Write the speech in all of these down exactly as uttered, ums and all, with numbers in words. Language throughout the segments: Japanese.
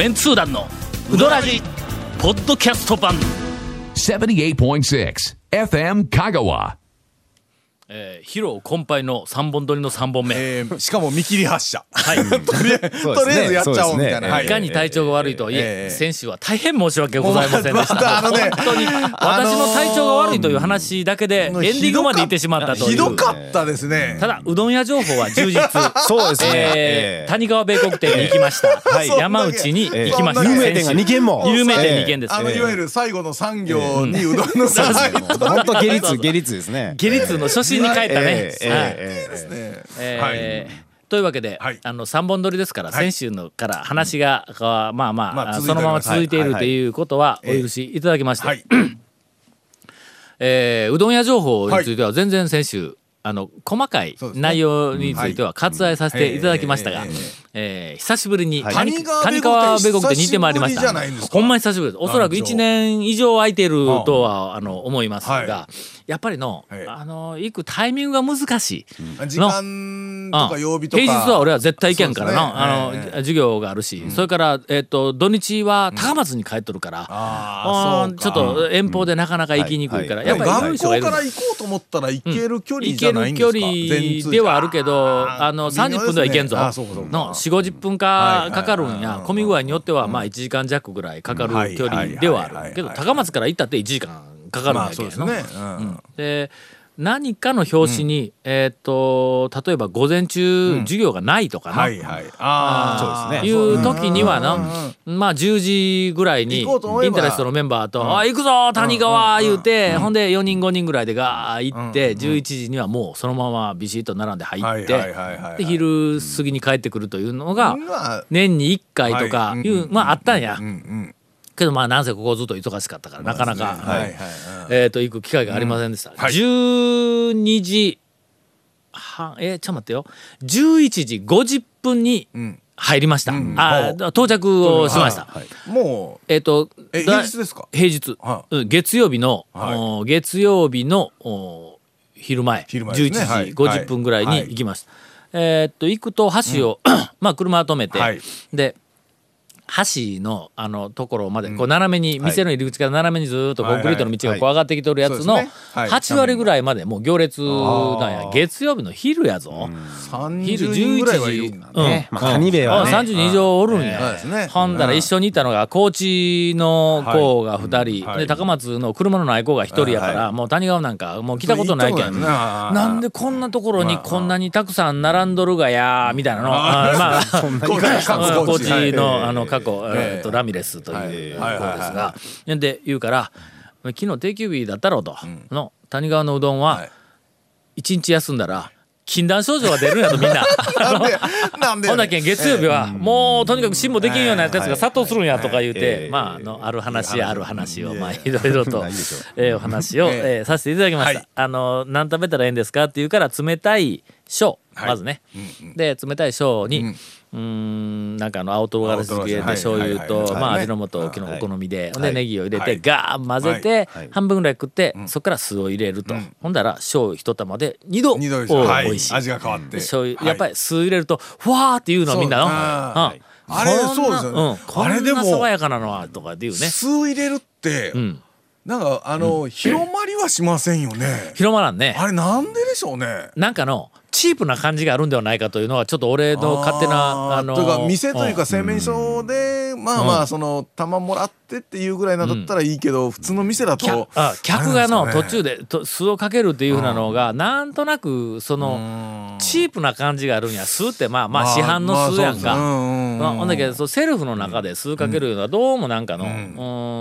メンツー団のウドラジポッドキャスト版 ななじゅうはちてんろくエフエム 香川、えー、疲労困憊のさんぼん撮りのさんぼんめ、えー、しかも見切り発車、はい、とりあえずやっちゃおうみたいな、ね、はい、いかに体調が悪いとはいえ、えー、選手は大変申し訳ございませんでした、まあまね、本当に私の体調が悪いという話だけでエンディングまで行ってしまったという。ひどかったですね。ただうどん屋情報は充実そうですね、えーえー、谷川米国店に行きました、はい、山内に行きました。有名店がにけんも、有名店にけんです、えー、あのいわゆる最後のさん行にうどんのさん本当下律下律ですね。下律の初心に帰ったね。というわけで、はい、あのさんぼん撮りですから、はい、先週のから話が、うん、まあまあ、まあ、そのまま続いているということはお許しいただきまして、はい、えー、うどん屋情報については全然先週あの細かい内容については割愛させていただきましたが、えー、久しぶりに谷川米国で似てまいりました。ほんまに久しぶりです。おそらくいちねん以上空いてるとはあの思いますが、やっぱりのあの行くタイミングが難しい。時間とか曜日とか平日は俺は絶対行けんからな、あの授業があるし、それからえっと土日は高松に帰っとるからちょっと遠方でなかなか行きにくいから、やっぱり学校から行こうと思ったら行ける距離じゃないんですか。行ける距離ではあるけどあのさんじゅっぷんでは行けんぞのよんじゅうごじゅっぷんかかかるんや。混み具合によってはまあいちじかん弱ぐらいかかる距離ではあるけど、高松から行ったっていちじかんかかるんやけど、ね、うん、で何かの表紙に、うん、えー、と例えば午前中、うん、授業がないとかな、はいはい、ああいう時にはな、まあ、じゅうじぐらいにインタレストのメンバーと「うん、あ行くぞ谷川」言うて、うん、ほんでよにんごにんぐらいでガー行って、うん、じゅういちじにはもうそのままビシッと並んで入って、昼過ぎに帰ってくるというのが年にいっかいとかいう、はい、まああったんや。うんうん、けどまあなんせここずっと忙しかったからなかなかえっと行く機会がありませんでした、うん、はい、じゅうにじはん、えー、ちょっと待ってよ、じゅういちじごじゅっぷんに入りました、うん、あ到着をしました、はいはい、もうえっとえ平日ですか。平日、はい、月曜日の、はい、月曜日の昼前、昼前ですね、じゅういちじごじゅっぷんぐらいに行きました、はいはい、えー、っと行くと橋を、うん、まあ車を止めて、はい、で橋 の, あのところまでこう斜めに、うん、店の入り口から斜めにずっとコンクリートの道がこう上がってきとるやつのはち割ぐらいまでもう行列なんや。月曜日の昼やぞ、うん、さんじゅうにんぐらいはいるんだね、うん、まあ、カニベはねさんじゅうにん以上おるんや。ほんだら一緒にいたのが高知の子がふたり、はい、で高松の車のない子がひとりやから、はい、もう谷川なんかもう来たことないけん、なんでこんなところにこんなにたくさん並んどるがやみたいなの、あまあ高知のあの過去、えー、とラミレスという子ですが、で言うから昨日定休日だったろうと、うん、の谷川のうどんは一日休んだら禁断症状が出るんやとみんななんでほんだけん月曜日はもうとにかく辛抱できんようなやつが殺到するんやとか言うて、まあ、あのある話ある話をまあいろいろとえお話をえさせていただきました、はい、あの何食べたらいいんですかって言うから冷たい小、はい、まずね、うんうん、で冷たい小に、うんうーんなんかあの青唐辛子漬けで醤油とまあ味の素きのお好みででネギを入れてガー混ぜて半分ぐらい食って、そっから酢を入れると、ほんだら醤油一玉でにど美味しい味が変わって、醤油やっぱり酢入れるとふわーっていうのみんなのあれそうですよね。こんな爽やかなのはとかっていうね。酢入れるってなんかあの広まりはしませんよね。広まらんね。あれなんででしょうね。なんかのチープな感じがあるんではないかというのはちょっと俺の勝手なあのというか店というか製麺所でまあまあその玉もらってっていうぐらいなんだったらいいけど、普通の店だと客がの途中で酢をかけるっていうふうなのがなんとなくそのチープな感じがあるんや。酢ってまあまあ市販の酢やんか、なんだけどセルフの中で酢かけるのはどうもなんかの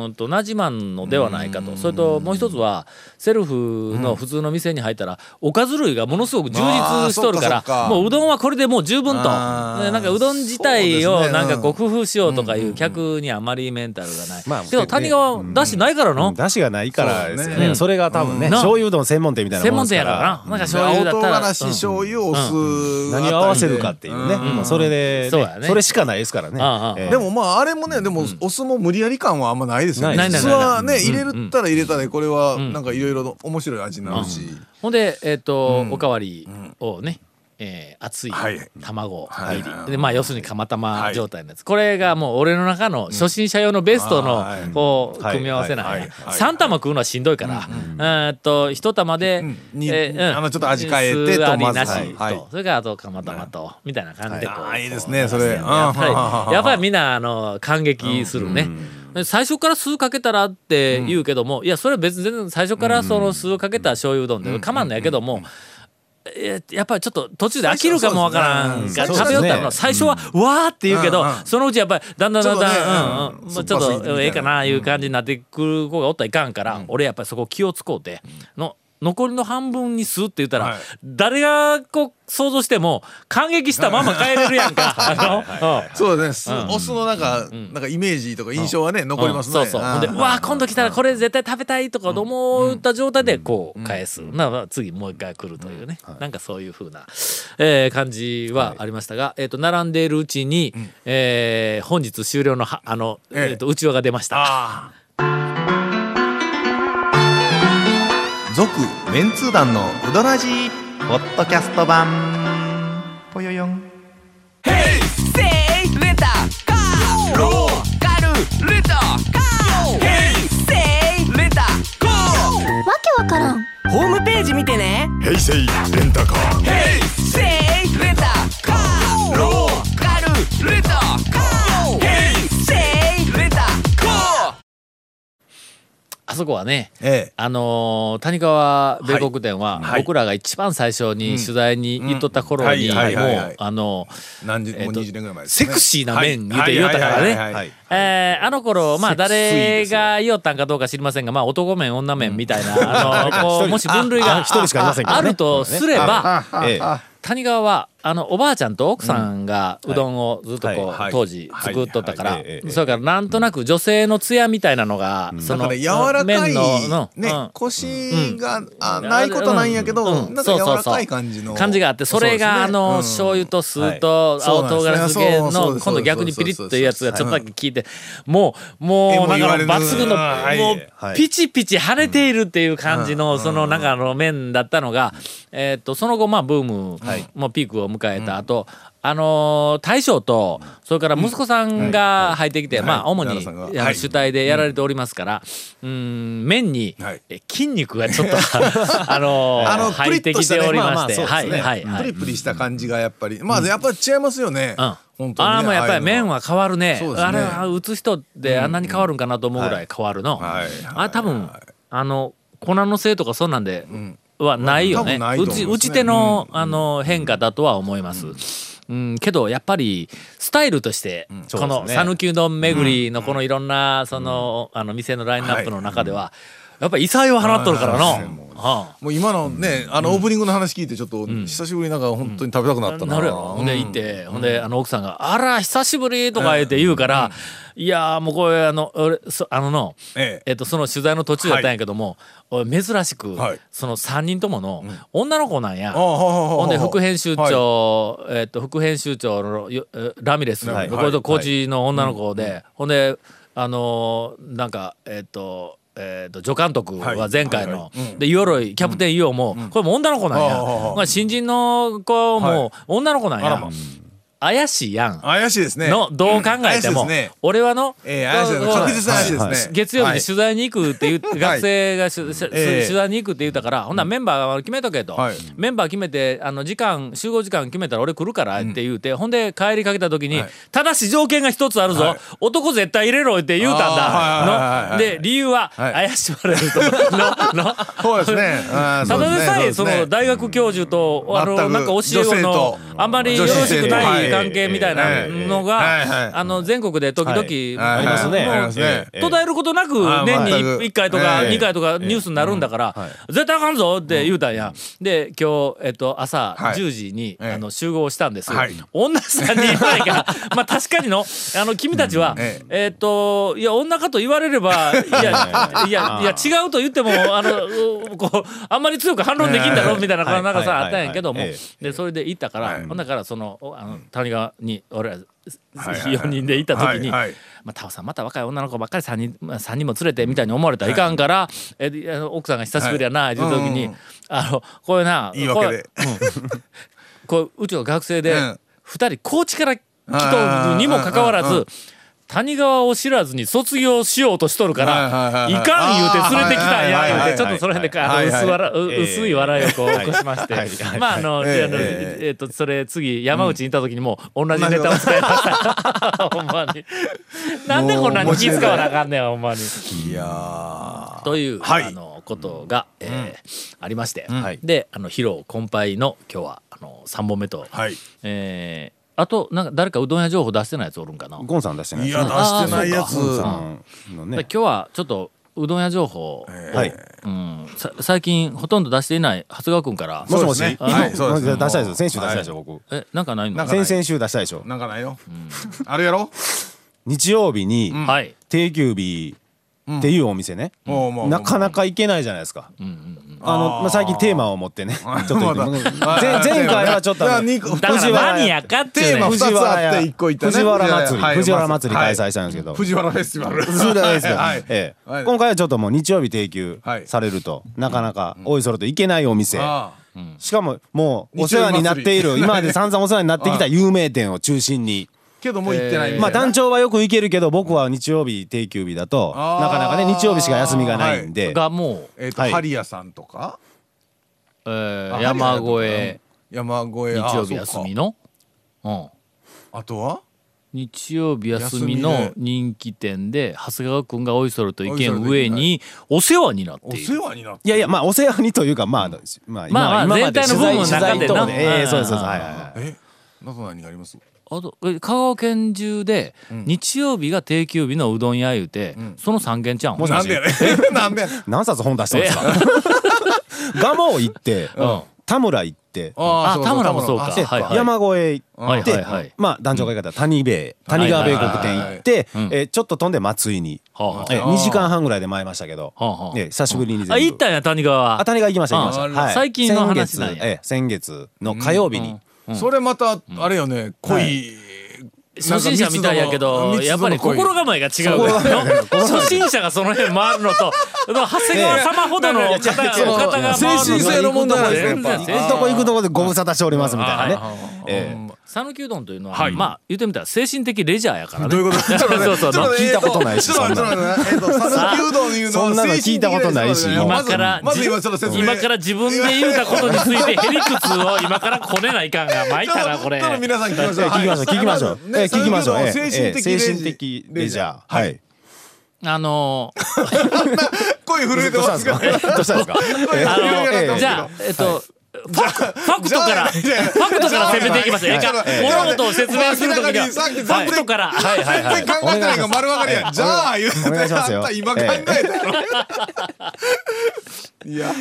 うんとなじまんのではないかと。それともう一つはセルフの普通の店に入ったらおかず類がものすごく充実しとるから、もううどんはこれでもう十分と、なんかうどん自体をなんかこう工夫しようとかいう客にあまりメンタルがない、うんうん、でも谷川出汁ないからの、出汁がないからですよね、うん、それが多分ね、うん、醤油うどん専門店みたいなもんですから、青唐辛子醤油お酢、うん、何を合わせるかっていうね、うん、それで、ね、そ, ねそれしかないですからね、うん、えー、でもまああれもね、でもお酢も無理やり感はあんまないですよね。酢はね入れるたら入れたでこれはなんかいろいろ面白い味になるし、うんうん、ほんで、えーとうん、おかわりをねえー、熱い卵入りで、まあ要するに釜玉状態のやつ、これがもう俺の中の初心者用のベストのこう組み合わせなんや。さんたま食うのはしんどいからひとたまでちょっと味変えてと、まずそれからあと釜玉とみたいな感じで、いいですねそれ。やっぱりみんなあの感激するね。最初から酢かけたらって言うけども、いやそれは別に全然最初からその酢かけた醤油うどんでかまんのやけども、やっぱりちょっと途中で飽きるかもわからんから食べよったの。最初はわーって言うけど、そのうちやっぱりだんだんだんだんちょっとええかないう感じになってくる子がおったらいかんから、俺やっぱりそこ気を使うての残りの半分に吸うって言ったら、誰がこう想像しても感激したまま帰れるやんか。そうですね、お酢のなんかなんかイメージとか印象はね残りますね。そうそう、ほんでうわ今度来たらこれ絶対食べたいとか思った状態でこう返す、次もう一回来るというね、なんかそういう風なえ感じはありましたが、えと並んでいるうちにえ本日終了のあのえとうちわが出ました。続メンツー団のうどらじポッドキャスト版ぽよよん。ヘイセイレタカーローカルレタカーヘイセイレタカー、わけわからん。ホームページ見てね。ヘイセイレンタカーヘイセイレタカーローカルレタカーヘイセイレタカー。あそこはね、あの谷川米国店は僕らが一番最初に取材に行っとった頃に、もうあのセクシーな麺言うて言うたからね。あの頃まあ誰が言おったんかどうか知りませんが、まあ男麺女麺みたいなもし分類があるとすれば、谷川はあのおばあちゃんと奥さんがうどんをずっとこう当時作っとったから、それからなんとなく女性の艶みたいなのがその柔らかいね、腰がないことないんやけど、なんか柔らかい感じの感じがあって、それがあの醤油と酢と青唐辛子系の今度逆にピリッというやつがちょっとだけ効いて、もうもうなんか抜群のもうピチピチ跳ねているっていう感じのそのなんかの麺だったのが、えっとその後まあブームもピークを迎えた後、あの大将とそれから息子さんが入ってきて、まあ主に主体でやられておりますから、麺に筋肉がちょっとあの入ってきておりまして、プリプリした感じがやっぱりまあやっぱり違いますよね。あれもやっぱり麺は変わるね。あれは打つ人であんなに変わるんかなと思うぐらい変わるの。あれ多分あの粉のせいとかそんなんではないよね。うち、うち手の、あの変化だとは思います。うん、けどやっぱりスタイルとしてこの讃岐うどん巡りのこのいろんなそのあの店のラインナップの中ではやっぱり異彩を放っとるからの。もう今のねあのオープニングの話聞いてちょっと久しぶりなんか本当に食べたくなったな。なるよ。ほんで行ってほんであの奥さんが「あら久しぶり」とか言って言うから「いやもうこれあの俺あののえっとその取材の途中だったんやけども珍しくそのさんにんともの女の子なんや。ほんで副編集長えっと副編集長のラミレスのコーチの女の子で、ほんであのなんかえっとえと助監督は前回のでイオロイキャプテンイオもこれも女の子なんや。新人の子も女の子なんや。怪しいやん。怪しいですね。のどう考えても俺はの月曜日に取材に行くっていう学生が取材に行くって言ったから、ほんならメンバー決めとけと、メンバー決めて時間集合時間決めたら俺来るからって言うて、ほんで帰りかけた時にただし条件が一つあるぞ、男絶対入れろって言うたんだので、理由は怪しまれるとの。ただでさえその大学教授となんか教え子のあんまりよろしくない関係みたいなのがあの全国で時々ありますね。途絶えることなく年にいっかいとかにかいとかニュースになるんだから絶対あかんぞって言うたんや。で今日えっと朝じゅうじにあの集合したんです。女さんにんいっぱいがまあ確かにのあの君たちはえっといや女かと言われればいやいやいや違うと言ってもあのこうあんまり強く反論できんだろみたいななんかさあったんやけども、でそれで行ったからだからそのあの谷川に俺らよにんでいた時に「タオさんまた若い女の子ばっかりさんにんも連れて」みたいに思われたらいかんから「奥さんが久しぶりやな」っていう時に「こういうな」こううちの学生でふたり高知から来とるにもかかわらず谷川を知らずに卒業しようとしとるからいかん言うて連れてきたんや言うてちょっとその辺であの 薄, 笑、えー、薄い笑いをこう起こしまして、はいはい、まああの、えーえー、っとそれ次山内にいた時にも同じネタを使いました、うん、ほんまになんでこんなに気使わなあかんねんほんまにいやという、はい、あのことが、えーうん、ありまして、うんはい、であの披露コンパイの今日はあのさんぼんめと、はいえーあとなんか誰かうどん屋情報出してないやつおるんかなゴンさん出してないやついや出してないやつ、うんのね、今日はちょっとうどん屋情報を、えーうん、最近ほとんど出していない長谷川くんからもしもし、ねはい、そうですね、出したいでしょ先週出したいでしょ、はい、僕えなんかないの先々週出したいでしょなんかないよ、うん、あるやろ日曜日に、うん、定休日っていうお店ね、うん、なかなか行けないじゃないですか、うんうんあのまあ、最近テーマを持ってねちょっと言って前回はちょっとだから何やかっていうねテーマふたつあっていっこ行ったね藤原祭り、はい、藤原祭り開催したんですけど、はい、藤原フェスティバル藤原フェスティバル、はいええはい、今回はちょっともう日曜日定休されると、はい、なかなかおいそろと行けないお店、うんうん、しかももうお世話になっている今まで散々お世話になってきた有名店を中心にけども行ってないみたいな、えー、まあ団長はよく行けるけど僕は日曜日定休日だとなかなかね日曜日しか休みがないんで、はい、がもう、えーとはい、ハリヤさんとか、えー、山越え山越え日曜日休みの あ,、うん、あとは日曜日休みの人気店で長谷川くんがおいそろと意見上にお世話になっているお世話になっていやいやまあお世話にというかまあまあまあ全体の部分の中でなえーそうですそうですはいはいはいなと何がありますあと香川県中で日曜日が定休日のうどん屋言うて、うん、そのさん軒ちゃうんもしもしなんでなんで何冊本出したんですか蒲生行って、うん、田村行ってああ田村もそうか山越え行って、はいはいはい、まあ団長が言い方谷米谷川米国店行って、はいはいはい、えちょっと飛んで松井に、はあはあ、えにじかんはんぐらいで参りましたけど、はあはあ、久しぶりに全部あ行ったんや谷川あ谷川行きました行きました、はい、最近の話なんや、えー、先月の火曜日に、うんうんうん、それまたあれよね濃い、はい、初心者みたいやけどやっぱり心構えが違う初心者がその辺回るのと長谷川様ほどの方が精神性の問題ですね行くとこ行くとこでご無沙汰しておりますみたいなね、はいはいえー、讃岐うどんというのは、はい、まあ言ってみたら精神的レジャーやからねどういうことそうそうそう聞いたことないし讃岐うどんいうのは聞いたことないし今から今から自分で言うたことについてへりくつを今からこねないかんがまいたなこれ皆さん聞きましょう聞きましょう聞きましょう精神的レジャーはいあのー、声震えてますかねどうしたんですかじゃあえっとフ ァ, ファクトからファクトから攻めていきますね物事を説明するときにはファクトからはいはいはい全然考えてないが丸分かりやじゃあ言うてあんた今考えたいや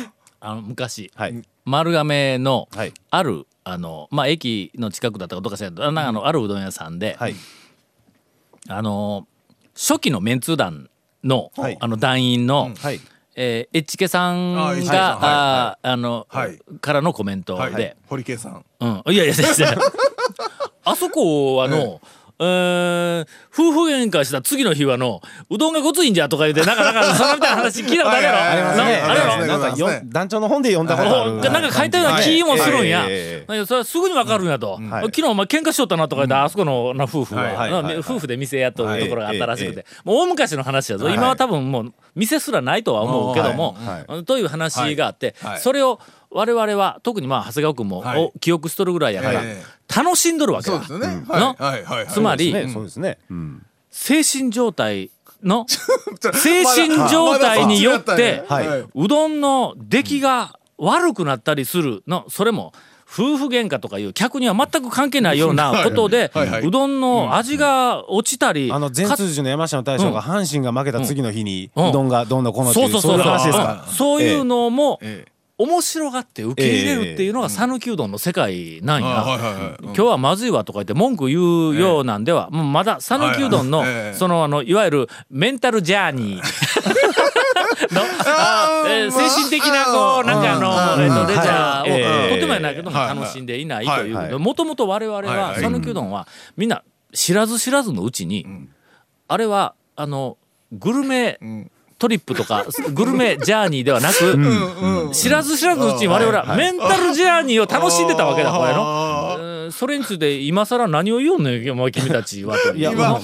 あの昔、はい、丸亀のあるあの、まあ、駅の近くだったかどうか知らないけど、うん、あのあるうどん屋さんで、はい、あの初期のメンツー団 の,、はい、あの団員の、うんはいえー、エッチケさんがあ、はいああのはい、からのコメントで、はい、堀圭さん、うん、いやいや先生あそこはの、えーえー、夫婦喧嘩した次の日はのうどんがごついんじゃとか言ってなんかなんかそんなみたいな話聞いたことあるやろあれなんか団長の本で読んだことあるなんか書いたような気もするんや、はいえー、それはすぐに分かるんやと、うんはい、昨日お前喧嘩しよったなとか言って、うん、あそこのな夫婦は、はいはいはい、夫婦で店やっとるところがあったらしくて、はいえー、もう大昔の話やぞ、はい、今は多分もう店すらないとは思うけども、はいはい、という話があって、はいはい、それを我々は特にまあ長谷川くんも、はい、記憶しとるぐらいやから、はい、楽しんどるわけだつまり精神状態の精神状態によって、はいはい、うどんの出来が悪くなったりするのそれも夫婦喧嘩とかいう客には全く関係ないようなことではい、はい、うどんの味が落ちたり、うん、あの前通寺の山下の大将が阪神が負けた次の日にうどんがどんどんこのっていうそういう話ですかそういうのも、ええ面白がって受け入れるっていうのが讃岐うどんの世界なんや、えーうん、今日はまずいわとか言って文句言うようなんでは、えー、もうまだ讃岐うどんの、えー、そのあのいわゆるメンタルジャーニーのあー、えー、精神的なこうなんかあのあーレジャーをとてもやないけども楽しんでいないということでもともと我々は讃岐うどんはみんな知らず知らずのうちに、うん、あれはあのグルメ、うんトリップとかグルメジャーニーではなく、うんうん、知らず知らずうちに我々はメンタルジャーニーを楽しんでたわけだこれのやそれについて今更何を言うのよ君たちは。いや今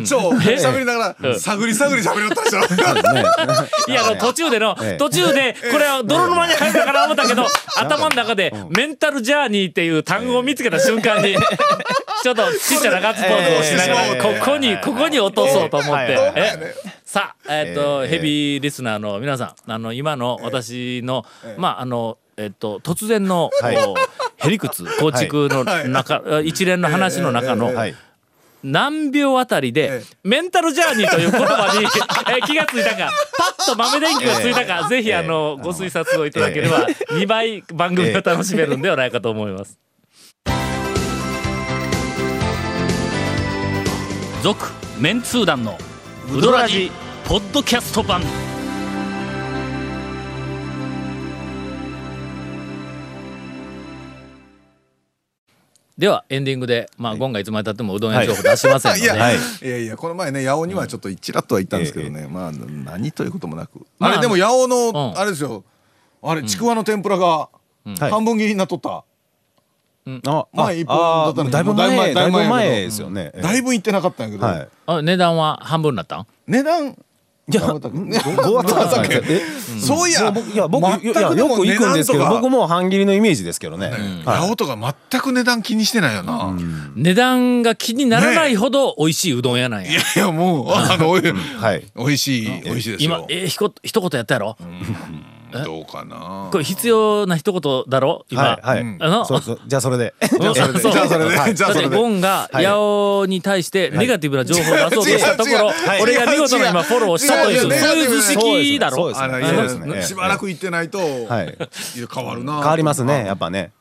超喋りながら探り探り喋りよったでしょ。いや途中での途中でこれは泥沼に入ったから思ったけど頭の中でメンタルジャーニーっていう単語を見つけた瞬間にちょっとちっちゃなガッツポーズをしながらここにここに落とそうと思って。さあえっとヘビーリスナーの皆さんあの今の私のまああのえっと突然のへりくつ構築の中一連の話の中の何秒あたりでメンタルジャーニーという言葉に気がついたかパッと豆電球がついたかぜひあのご推察をいただければにばい番組を楽しめるんではないかと思います。続メンツー団のウドラジポッドキャスト版。ではエンディングで、まあ、ゴンがいつまでたってもうどん屋情報出しませんので、はい、いやいやこの前ね八尾にはちょっとちらっとは言ったんですけどね、うん、まあ何ということもなく、まあ、あれでも八尾の、うん、あれですよあれちくわの天ぷらが半分切りになっとった、うん、前一本だったのにだいぶ前だいぶ前ですよね。だいぶいってなかったんやけど、はい、あ値段は半分になったん値段そういや僕よく行くんですけど僕も半切りのイメージですけどね。八尾とか全く値段気にしてないよな。値段が気にならないほど美味しいうどん屋なんや。いやいやもう美味しい美味しいですよ。今えひこ一言やったやろどうかなこれ必要な一言だろ今。じゃあそれでじゃあそれでだってゴンが八尾に対してネガティブな情報を出そうとしたところ俺が見事に今フォローしたというそういう図式だろ。しばらく行ってないと変わるな。変わりますねやっぱね。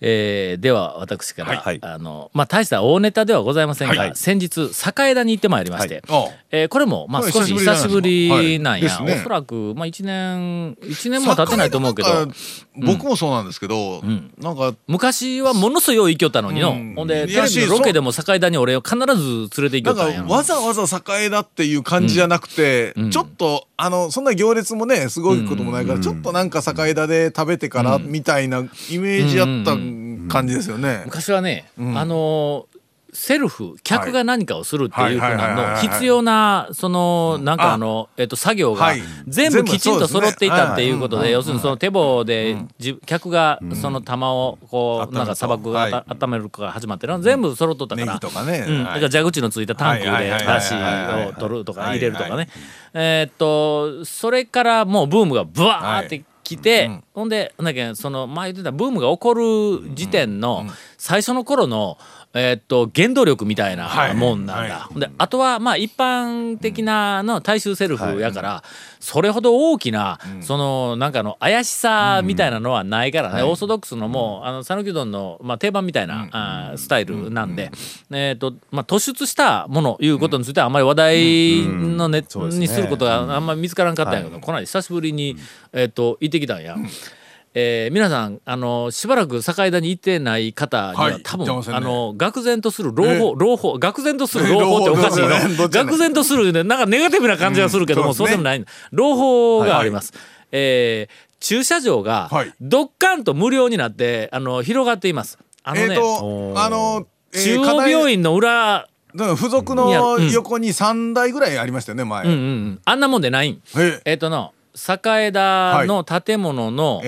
えー、では私から、はい、あのまあ大した大ネタではございませんが、はい、先日栄田に行ってまいりまして、はい、えー、これもまあ少し久しぶりなんや、はいね、おそらくまあいちねんいちねんも経ってないと思うけど僕もそうなんですけど、うん、なんか昔はものすごいよう行きよったのにの、うん、ほんでテレビのロケでも栄田に俺を必ず連れて行きよったんやの。わざわざ栄田っていう感じじゃなくて、うん、ちょっとあのそんな行列もねすごいこともないから、うん、ちょっとなんか栄田で食べてからみたいなイメージやったん感じですよね。昔はね、うん、あのセルフ客が何かをするっていうふうなの必要なそのなんかあのえっと作業が全部きちんと揃っていたっていうことで要するにその手棒で客がその玉をこうなんか砂漠が温めるから始まってるの全部揃っとったからだから蛇口のついたタンクでだしを取るとか入れるとかねえっとそれからもうブームがブワーって来て、うん、ほんでなんかその前言ってたブームが起こる時点の最初の頃の、えー、っと原動力みたいなもんなんだ、はいはい、ほんであとはまあ一般的なの大衆セルフやから、はい、それほど大きな、うん、そのなんかの怪しさみたいなのはないからね、うん、オーソドックスのもう讃岐うどんの、まあ、定番みたいな、うん、あスタイルなんで、うん、えっと、まあ、突出したものいうことについてはあんまり話題のネットにすることがあんまり見つからんかったんやけど、はい、この間久しぶりに、うん、えっと行ってきたんや。えー、皆さんあのしばらく栄田に行ってない方には多分愕然とする朗報朗報愕然とする朗報っておかしいの愕然とするなんかネガティブな感じがするけどもそうでもない朗報があります。え駐車場がドッカンと無料になってあの広がっています。あのね中央病院の裏付属の横にさんだいぐらいありましたよね前。あんなもんでないんえっとの栄田の建物の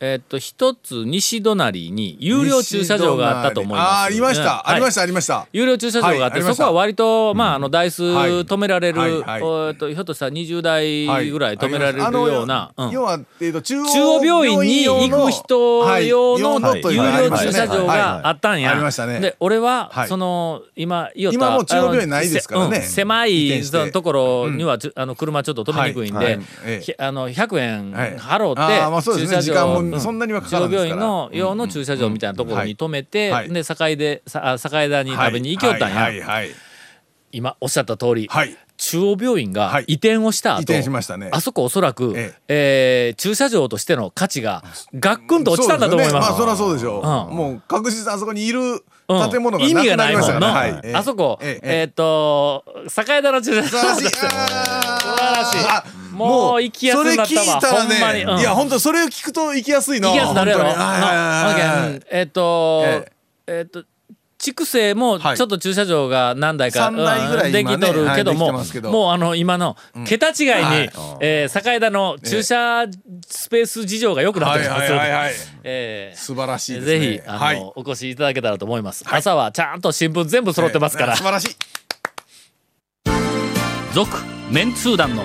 えっと一つ西隣に有料駐車場があったと思います。あありましたありましたありました有料駐車場があってそこは割とまああの台数止められるひょっとしたらにじゅうだいぐらい止められるような要は中央病院に行く人用の有料駐車場があったんや。で俺はその今言おった今も中央病院ないですからね狭いところにはあの車ちょっと止めにくいんでひゃくえん払って駐車場そんなにはかからんですから中央病院の用の駐車場みたいなところに止めてで栄田に食べに行きよったんや。今おっしゃった通り中央病院が移転をした後あそこおそらくえ駐車場としての価値がガックンと落ちたんだと思います。そりゃそうでしょう。もう確実あそこにいる建物が意味がないもんなあそこえっと栄田の駐車場素晴らしい。もう行きやすくなったわ。それ聞いたらね、ほんまに、うん、いや本当それを聞くと行きやすいな。行きやすくなるやろ。えっとえっと筑西もちょっと駐車場が何台か、はい、できとるけども、はい、どもうあの今の桁違いに、うんはいえー、栄田の駐車スペース事情が良くなってきますので、素晴らしいですね。ぜひあの、はい、お越しいただけたらと思います、はい、朝はちゃんと新聞全部揃ってますから、えー、素晴らしい。続メンツー団の